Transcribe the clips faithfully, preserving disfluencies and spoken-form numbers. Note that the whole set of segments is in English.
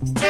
Bye.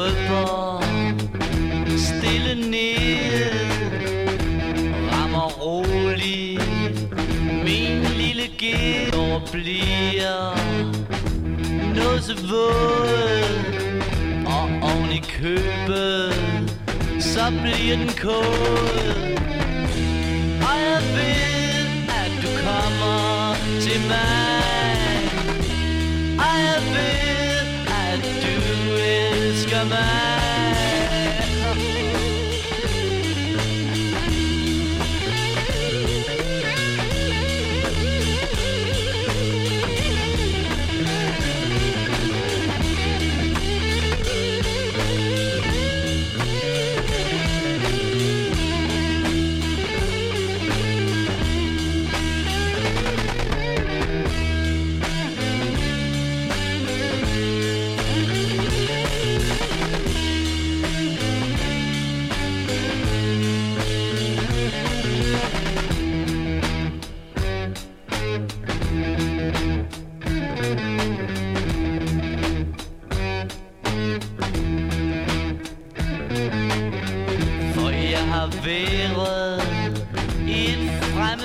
rødder stille ned, rammer roligt min lille ged og bliver noget så våd, og oven i købet så bliver den kold. Og jeg ved, at du kommer til mig, og jeg ved, at du elsker mig.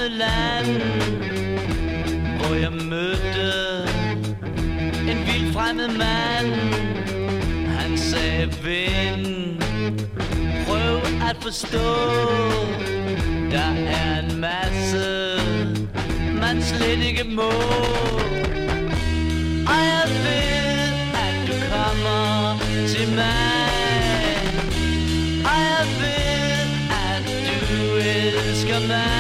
Land, hvor jeg mødte en vild fremmed mand. Han sagde, ven, prøv at forstå, der er en masse, man slet ikke må. Og jeg ved, at du kommer til mig, og jeg ved, at du elsker mig.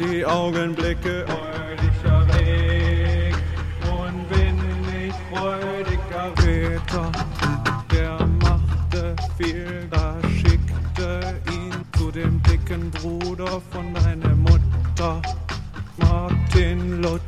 Die Augenblicke freudiger Weg, und bin ich freudiger Wetter. Der machte viel, da schickte ihn zu dem dicken Bruder von deiner Mutter, Martin Luther.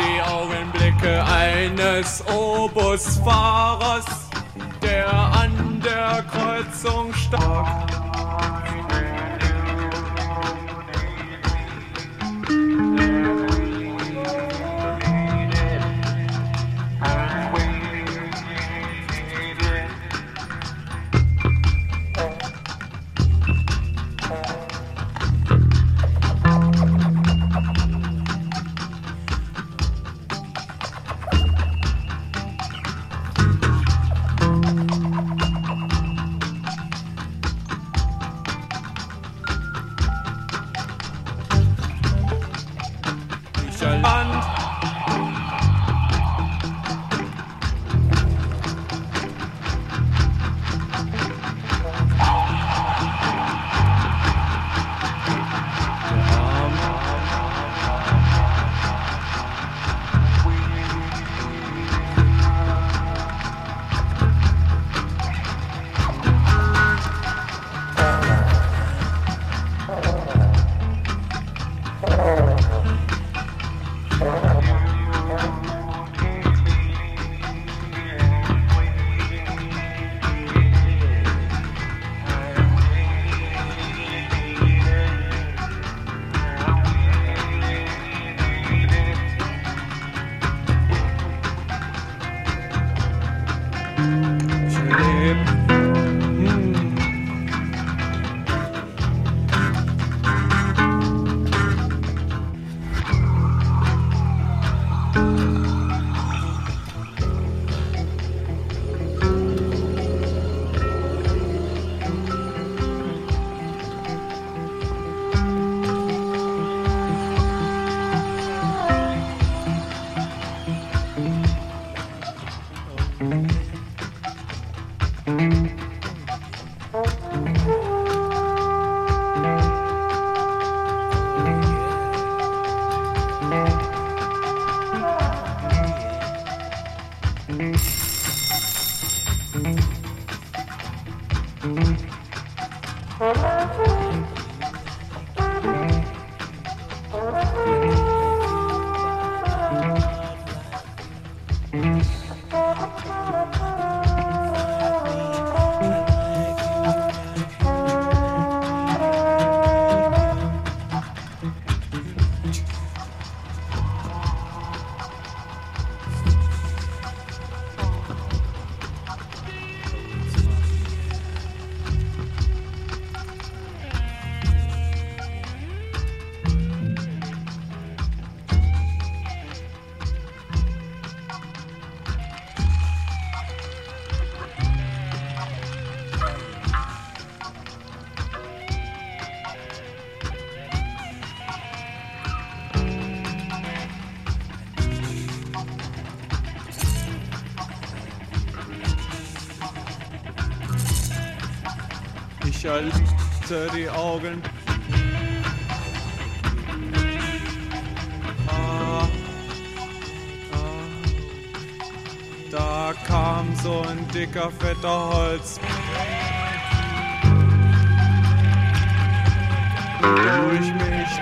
Die Augenblicke eines Obusfahrers, der an der Kreuzung stark. Ich erlöste die Augen. so ein dicker, fetter Holz. Durch mich.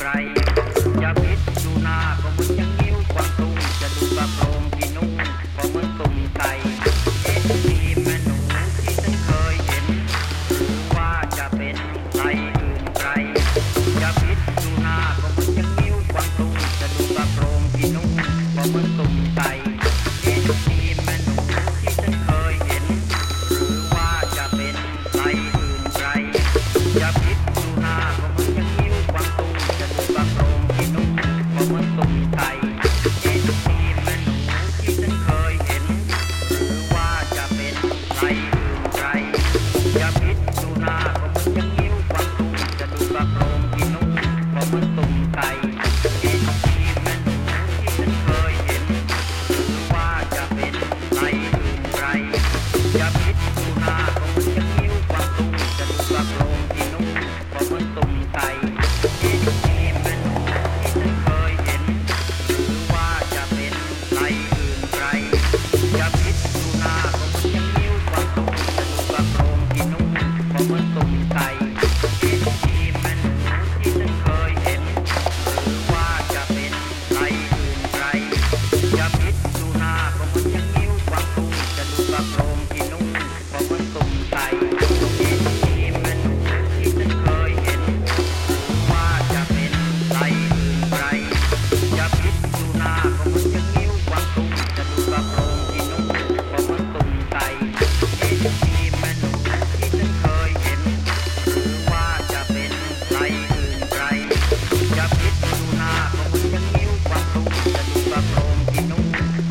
Right.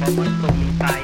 Why?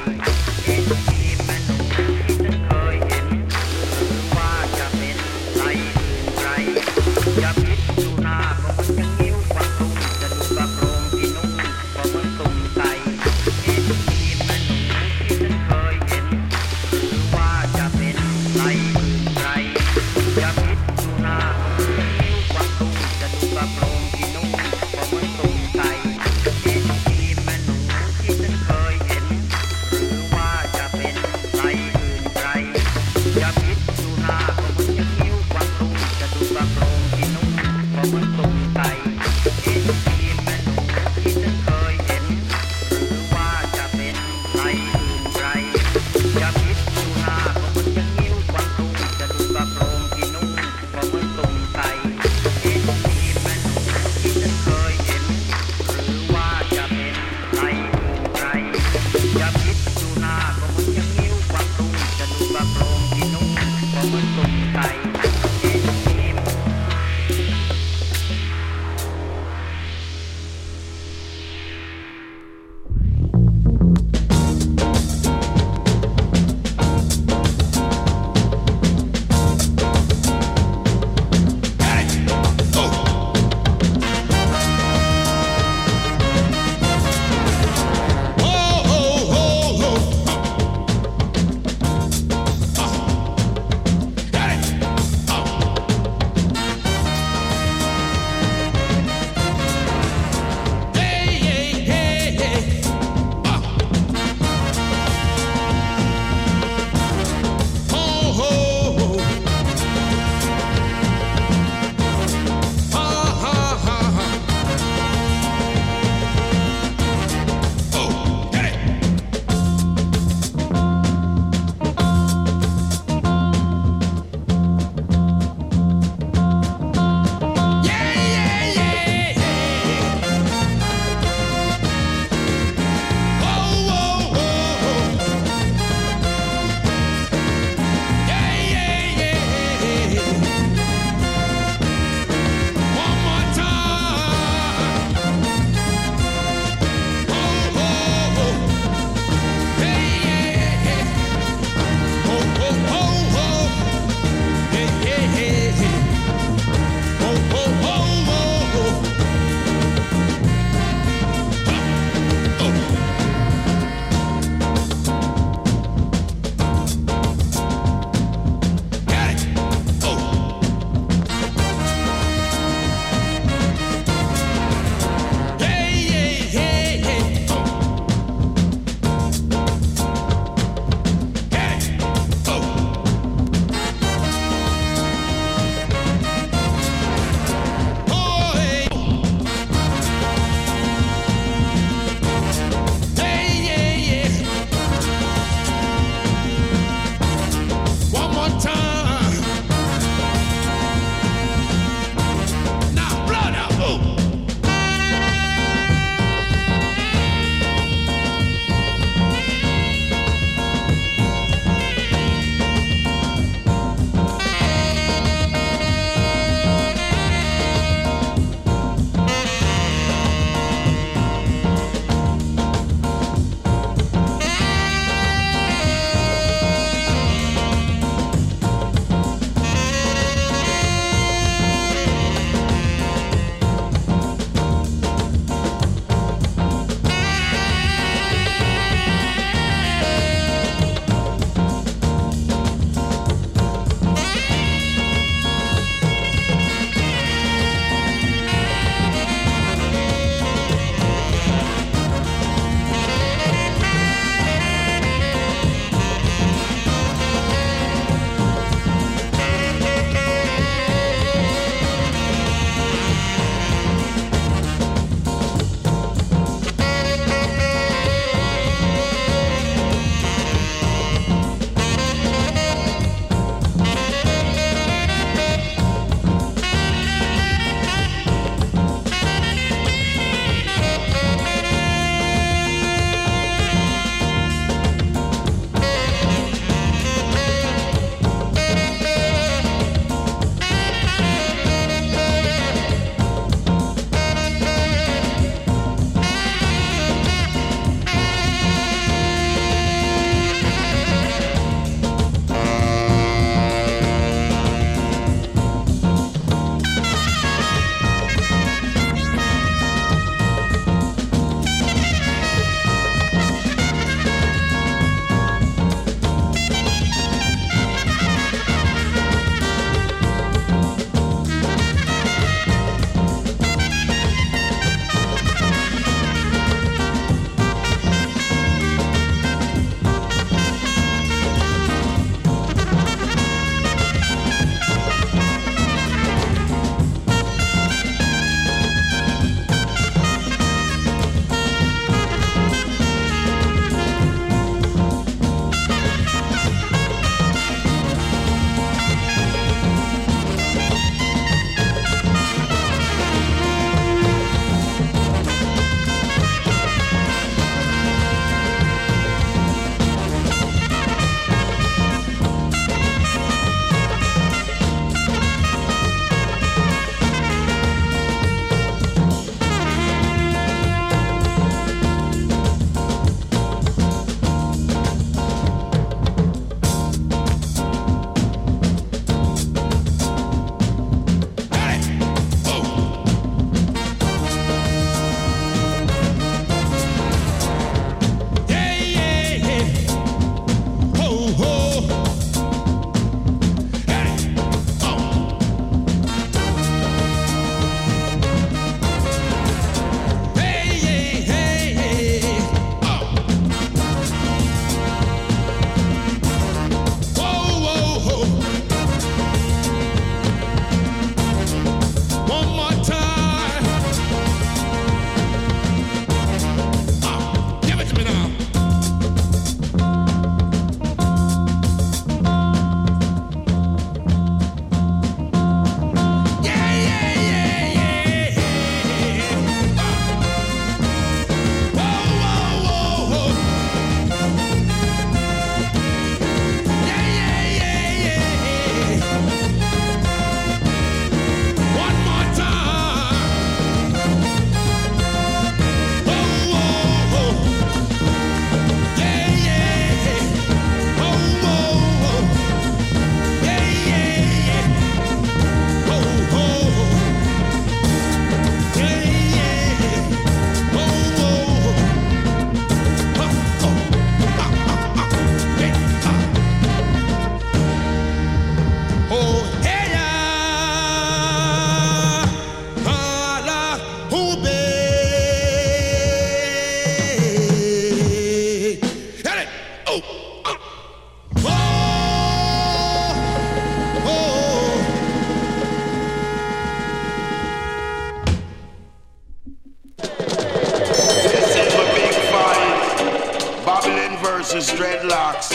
versus dreadlocks.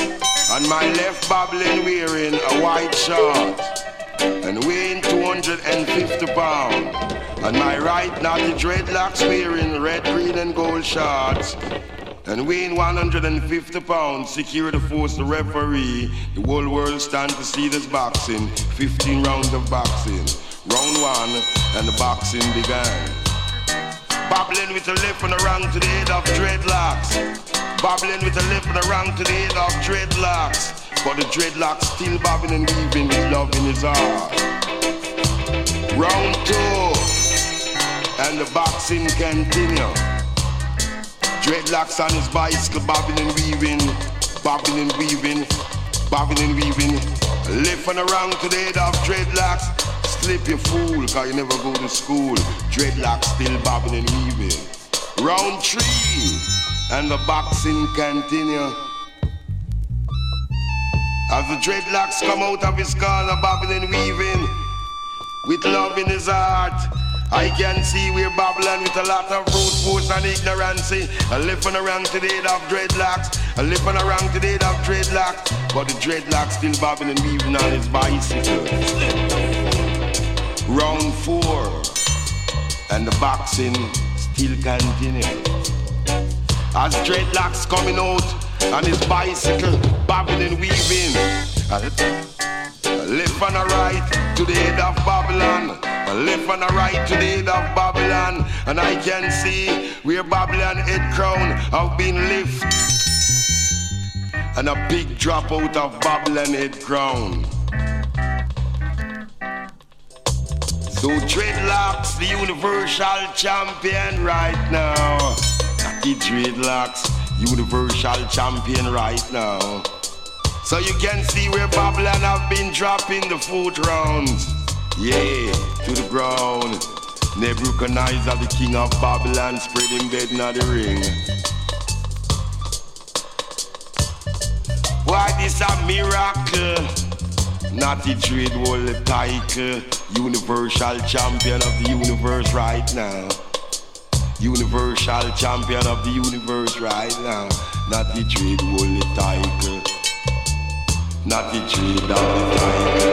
On my left, Babylon wearing a white shirt and weighing two hundred fifty pounds. On my right, naughty dreadlocks wearing red, green and gold shorts and weighing one hundred fifty pounds, secure the force, the referee. The whole world stand to see this boxing, fifteen rounds of boxing. Round one, and the boxing began. Babbling with a lip and a wrong to the head of dreadlocks. Babbling with a lip and a wrong to the head of dreadlocks. But the dreadlocks still bobbing and weaving with love in his heart. Round two, and the boxing continues. Dreadlocks on his bicycle, bobbing and weaving, bobbing and weaving, bobbing and weaving. Left and around to the head of dreadlocks. Slip you fool, cause you never go to school. Dreadlocks still bobbing and weaving. Round three, and the boxing continue. As the dreadlocks come out of his corner, bobbing and weaving, with love in his heart. I can see we're Babylon with a lot of brute force and ignorancy. A lip and a wrong to the head of dreadlocks. A lip and a wrong to the head of dreadlocks. But the dreadlocks still bobbing and weaving on his bicycle. Round four, and the boxing still continues. As dreadlocks coming out on his bicycle, bobbing and weaving. A lip and a right to the head of Babylon. A left and a right to the head of Babylon. And I can see where Babylon head crown have been lifted, and a big drop out of Babylon head crown. So dreadlocks, the universal champion right now. Lucky dreadlocks, universal champion right now. So you can see where Babylon have been dropping the fourth rounds. Yeah, to the ground. Nebuchadnezzar, the king of Babylon, spread him bed in the ring. Why this a miracle? Naughty Dread World Title, universal champion of the universe right now. Universal champion of the universe right now. Naughty Dread World Title. Naughty Dread of the title.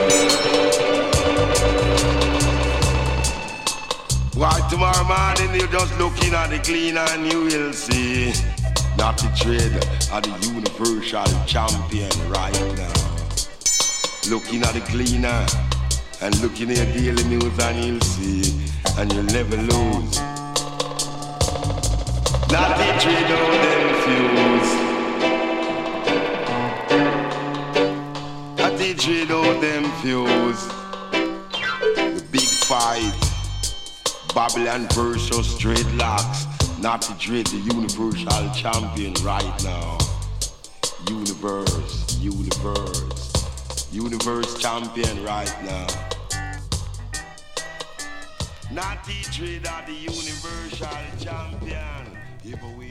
Why tomorrow morning you just look in at the cleaner and you will see that the Dread are the universal champion right now. Looking at the cleaner and looking at your daily news and you'll see, and you'll never lose. That the Dread all them fuse. That the Dread all them fuse. The big fight. Babylon versus dreadlocks. Naughty Dread, the universal champion right now. Universe, universe, universe champion right now. Naughty Dread are the universal champion. Give away.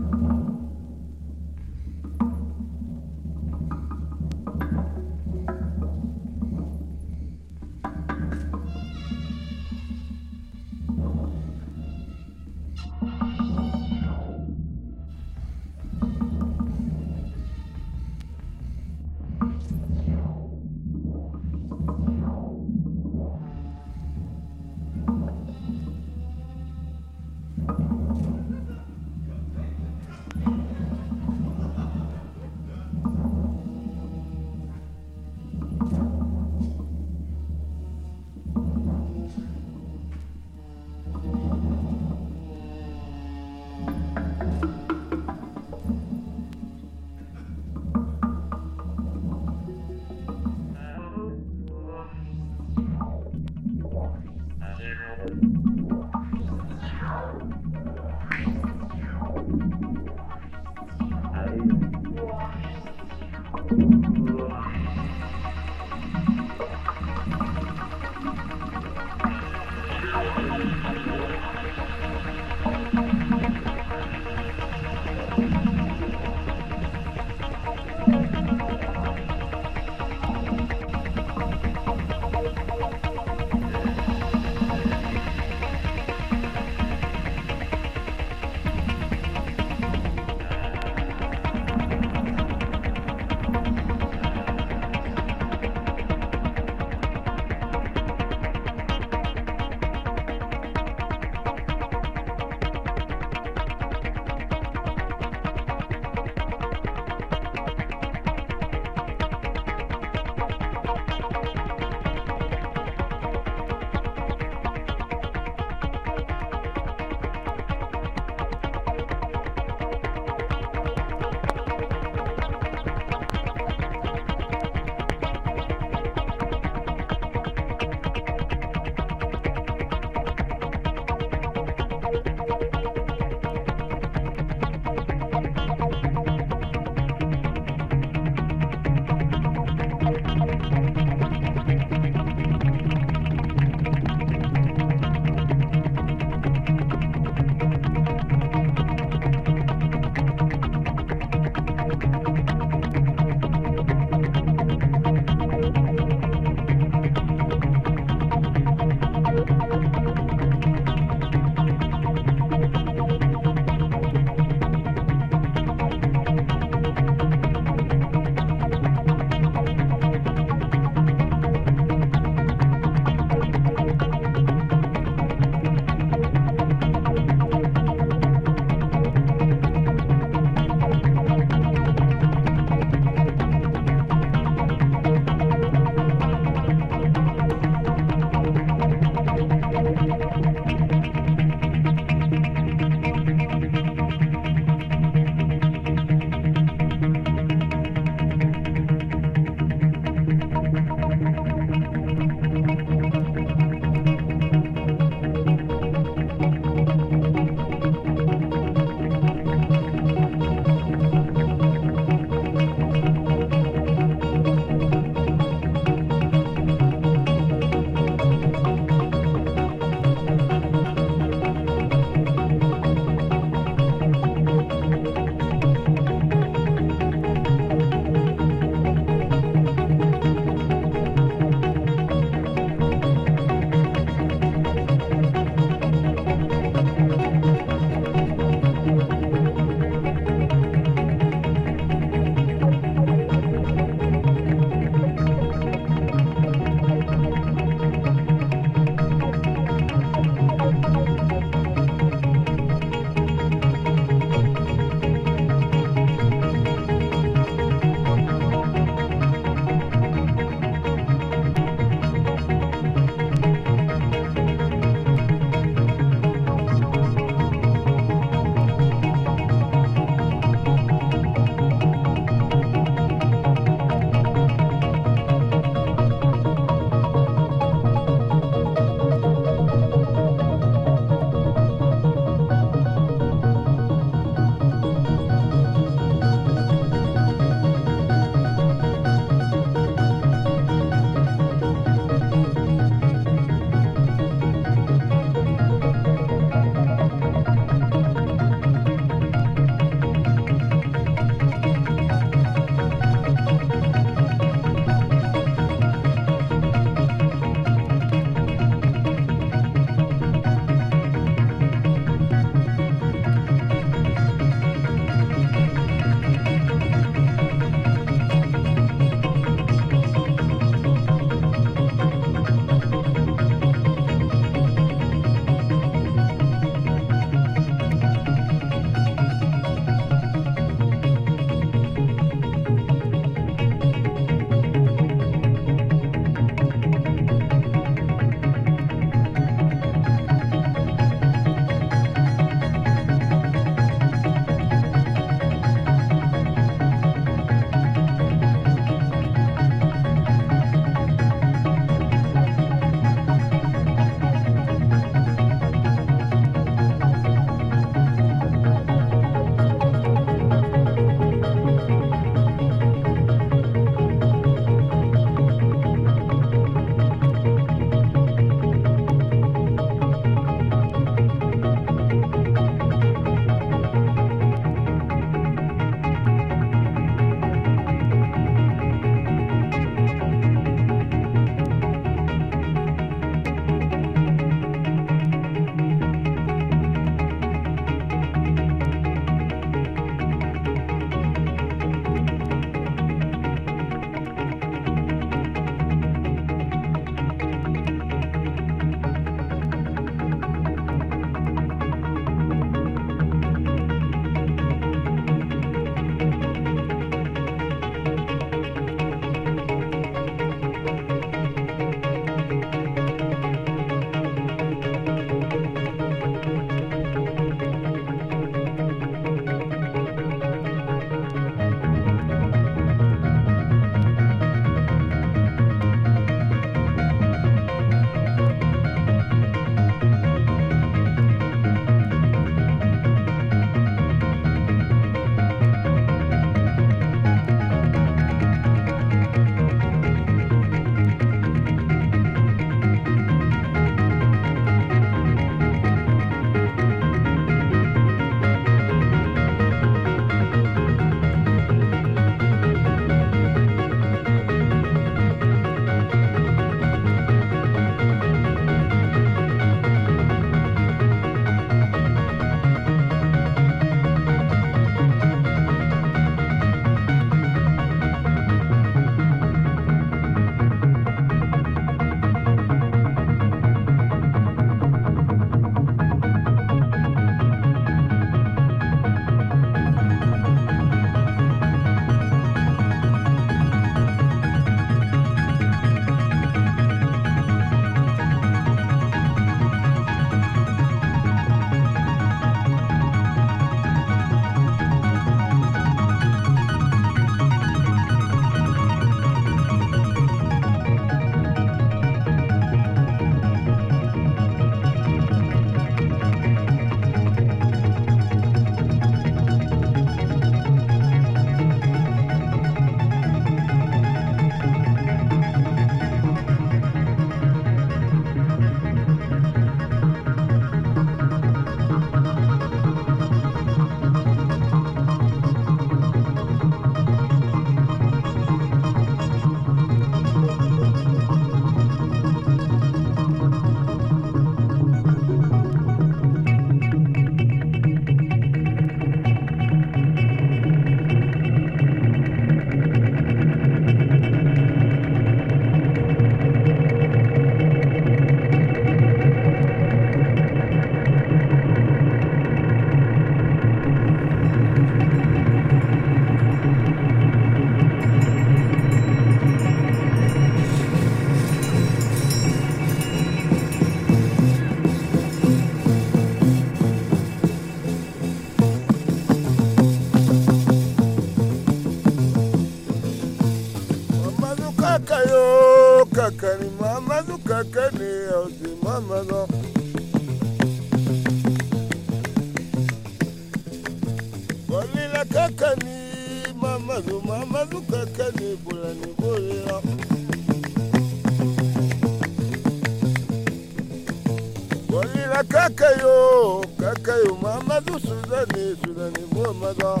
Kakayo, Kakayo, Mama, do Suzanne, Suzanne, Mother.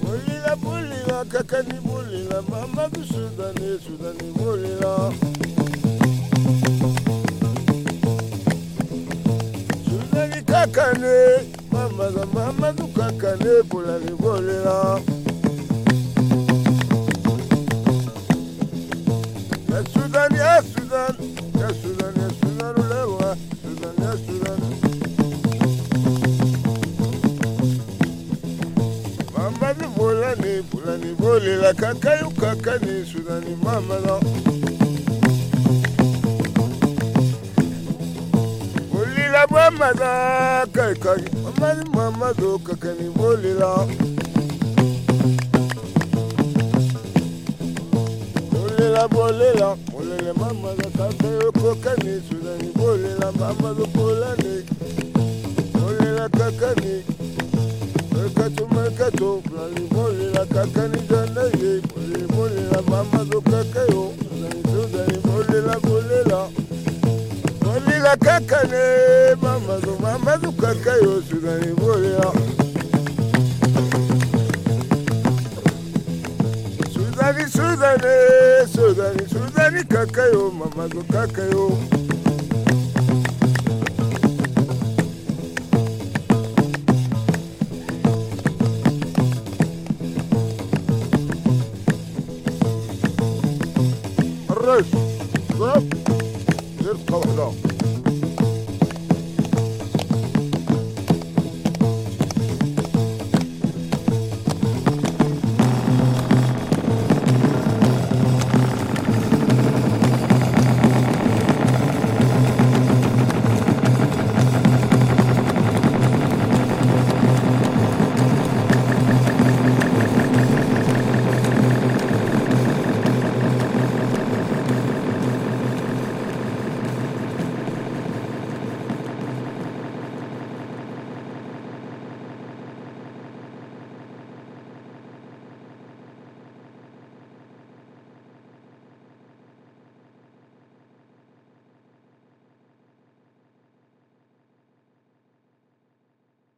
Bolila, Bolila, Kakani, Bolila, Mama, do Suzanne, Suzanne, Bolila. Suzanne, Kakane, Mama, the Mama, do Kakane, Bolani, Bolila. Sudan, yes, Sudan, yes, Sudan, yes, Sudan, Lewa, Sudan, yes, Sudan. Mama, the Bolani, Bolani, Bolly, like a Kayu Kakani, Sudan, Mama, no. Bolly, la Mama, da, Kakaki, Mama, Mama, do Kakani, Bolly, la. Bolela, Bolele, Mama, the Cafe, Cocani, Sudan, Bolela, Mama, the Polani, Bolela, Cacani, Mercato, Mercato, Bolela, Cacani, Janay, Bolela, Mama, the Cacao, Sudan, Bolela, Bolela, Bolela, Cacane, Mama, the Mama, the Cacao, Sudan, Bolela. Suzanne, Suzanne, Suzanne, Kakayo, Mama, do Kakayo. Rush, drop, drop, drop.